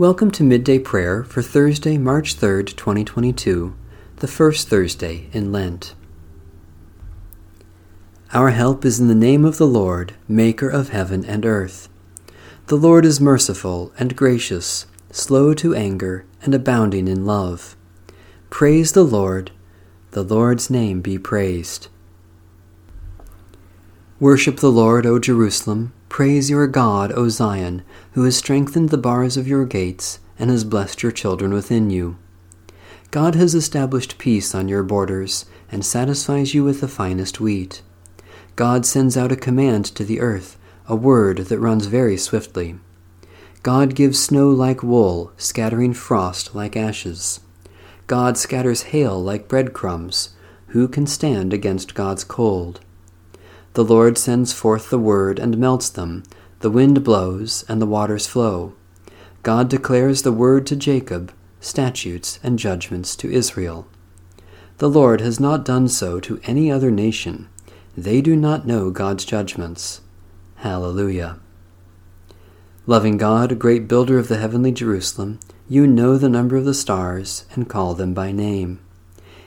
Welcome to Midday Prayer for Thursday, March 3rd, 2022, the first Thursday in Lent. Our help is in the name of the Lord, maker of heaven and earth. The Lord is merciful and gracious, slow to anger, and abounding in love. Praise the Lord. The Lord's name be praised. Worship the Lord, O Jerusalem. Praise your God, O Zion, who has strengthened the bars of your gates and has blessed your children within you. God has established peace on your borders and satisfies you with the finest wheat. God sends out a command to the earth, a word that runs very swiftly. God gives snow like wool, scattering frost like ashes. God scatters hail like breadcrumbs. Who can stand against God's cold? The Lord sends forth the word and melts them. The wind blows, and the waters flow. God declares the word to Jacob, statutes and judgments to Israel. The Lord has not done so to any other nation. They do not know God's judgments. Hallelujah. Loving God, great builder of the heavenly Jerusalem, you know the number of the stars and call them by name.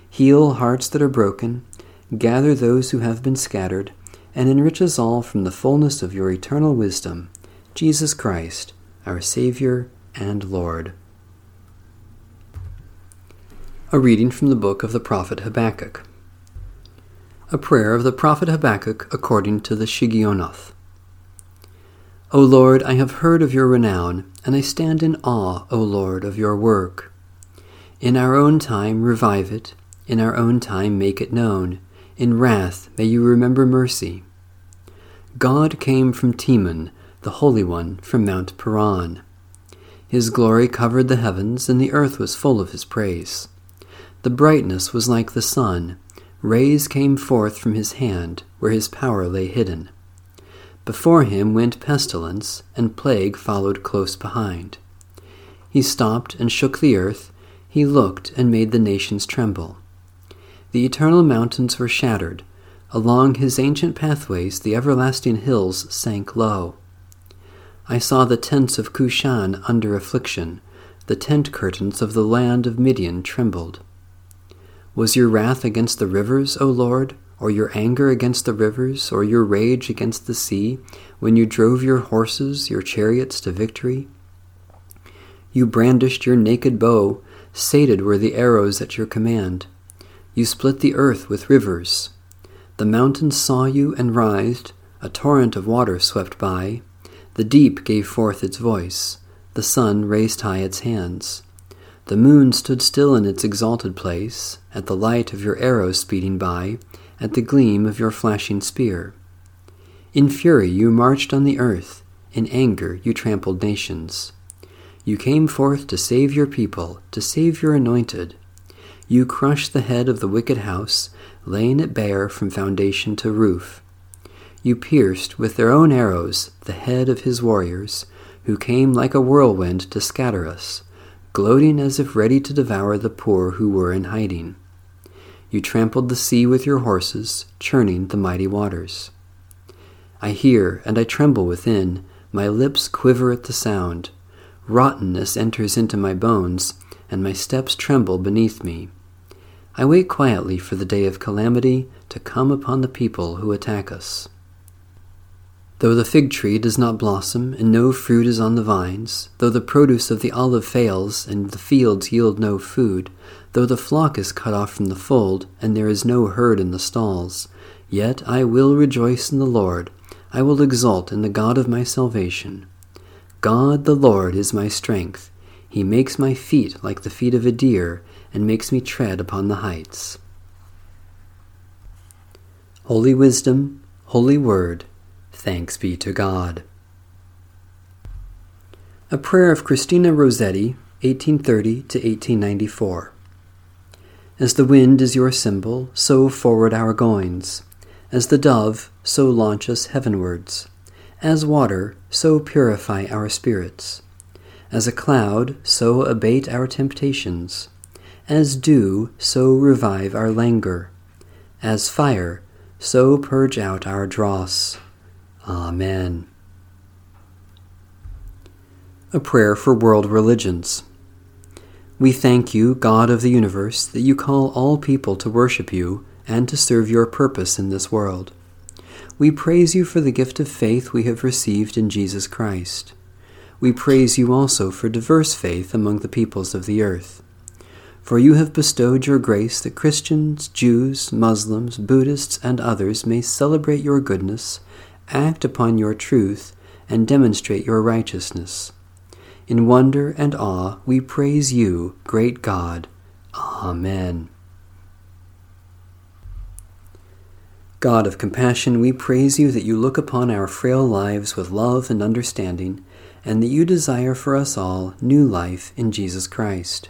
Heal hearts that are broken, gather those who have been scattered, and enrich us all from the fullness of your eternal wisdom, Jesus Christ, our Savior and Lord. A reading from the book of the prophet Habakkuk. A prayer of the prophet Habakkuk according to the Shigionoth. O Lord, I have heard of your renown, and I stand in awe, O Lord, of your work. In our own time revive it, in our own time make it known. In wrath may you remember mercy. God came from Teman, the Holy One from Mount Paran. His glory covered the heavens, and the earth was full of his praise. The brightness was like the sun. Rays came forth from his hand, where his power lay hidden. Before him went pestilence, and plague followed close behind. He stopped and shook the earth. He looked and made the nations tremble. The eternal mountains were shattered. Along his ancient pathways the everlasting hills sank low. I saw the tents of Kushan under affliction. The tent curtains of the land of Midian trembled. Was your wrath against the rivers, O Lord, or your anger against the rivers, or your rage against the sea, when you drove your horses, your chariots to victory? You brandished your naked bow, sated were the arrows at your command. You split the earth with rivers. The mountains saw you and writhed. A torrent of water swept by. The deep gave forth its voice. The sun raised high its hands. The moon stood still in its exalted place, at the light of your arrows speeding by, at the gleam of your flashing spear. In fury you marched on the earth. In anger you trampled nations. You came forth to save your people, to save your anointed. You crushed the head of the wicked house, laying it bare from foundation to roof. You pierced with their own arrows the head of his warriors, who came like a whirlwind to scatter us, gloating as if ready to devour the poor who were in hiding. You trampled the sea with your horses, churning the mighty waters. I hear, and I tremble within, my lips quiver at the sound. Rottenness enters into my bones, and my steps tremble beneath me. I wait quietly for the day of calamity to come upon the people who attack us. Though the fig tree does not blossom, and no fruit is on the vines, though the produce of the olive fails, and the fields yield no food, though the flock is cut off from the fold, and there is no herd in the stalls, yet I will rejoice in the Lord, I will exult in the God of my salvation. God the Lord is my strength. He makes my feet like the feet of a deer, and makes me tread upon the heights. Holy Wisdom, Holy Word, thanks be to God. A prayer of Christina Rossetti, 1830 to 1894. As the wind is your symbol, so forward our goings. As the dove, so launch us heavenwards. As water, so purify our spirits. As a cloud, so abate our temptations. As dew, so revive our languor. As fire, so purge out our dross. Amen. a prayer for world religions. We thank you, God of the universe, that you call all people to worship you and to serve your purpose in this world. We praise you for the gift of faith we have received in Jesus Christ. We praise you also for diverse faith among the peoples of the earth. For you have bestowed your grace that Christians, Jews, Muslims, Buddhists, and others may celebrate your goodness, act upon your truth, and demonstrate your righteousness. In wonder and awe, we praise you, great God. Amen. God of compassion, we praise you that you look upon our frail lives with love and understanding, and that you desire for us all new life in Jesus Christ.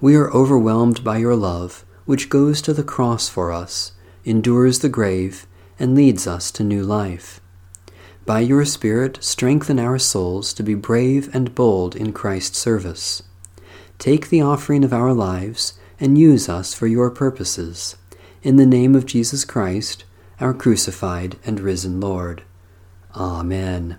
We are overwhelmed by your love, which goes to the cross for us, endures the grave, and leads us to new life. By your Spirit, strengthen our souls to be brave and bold in Christ's service. Take the offering of our lives and use us for your purposes. In the name of Jesus Christ, our crucified and risen Lord. Amen.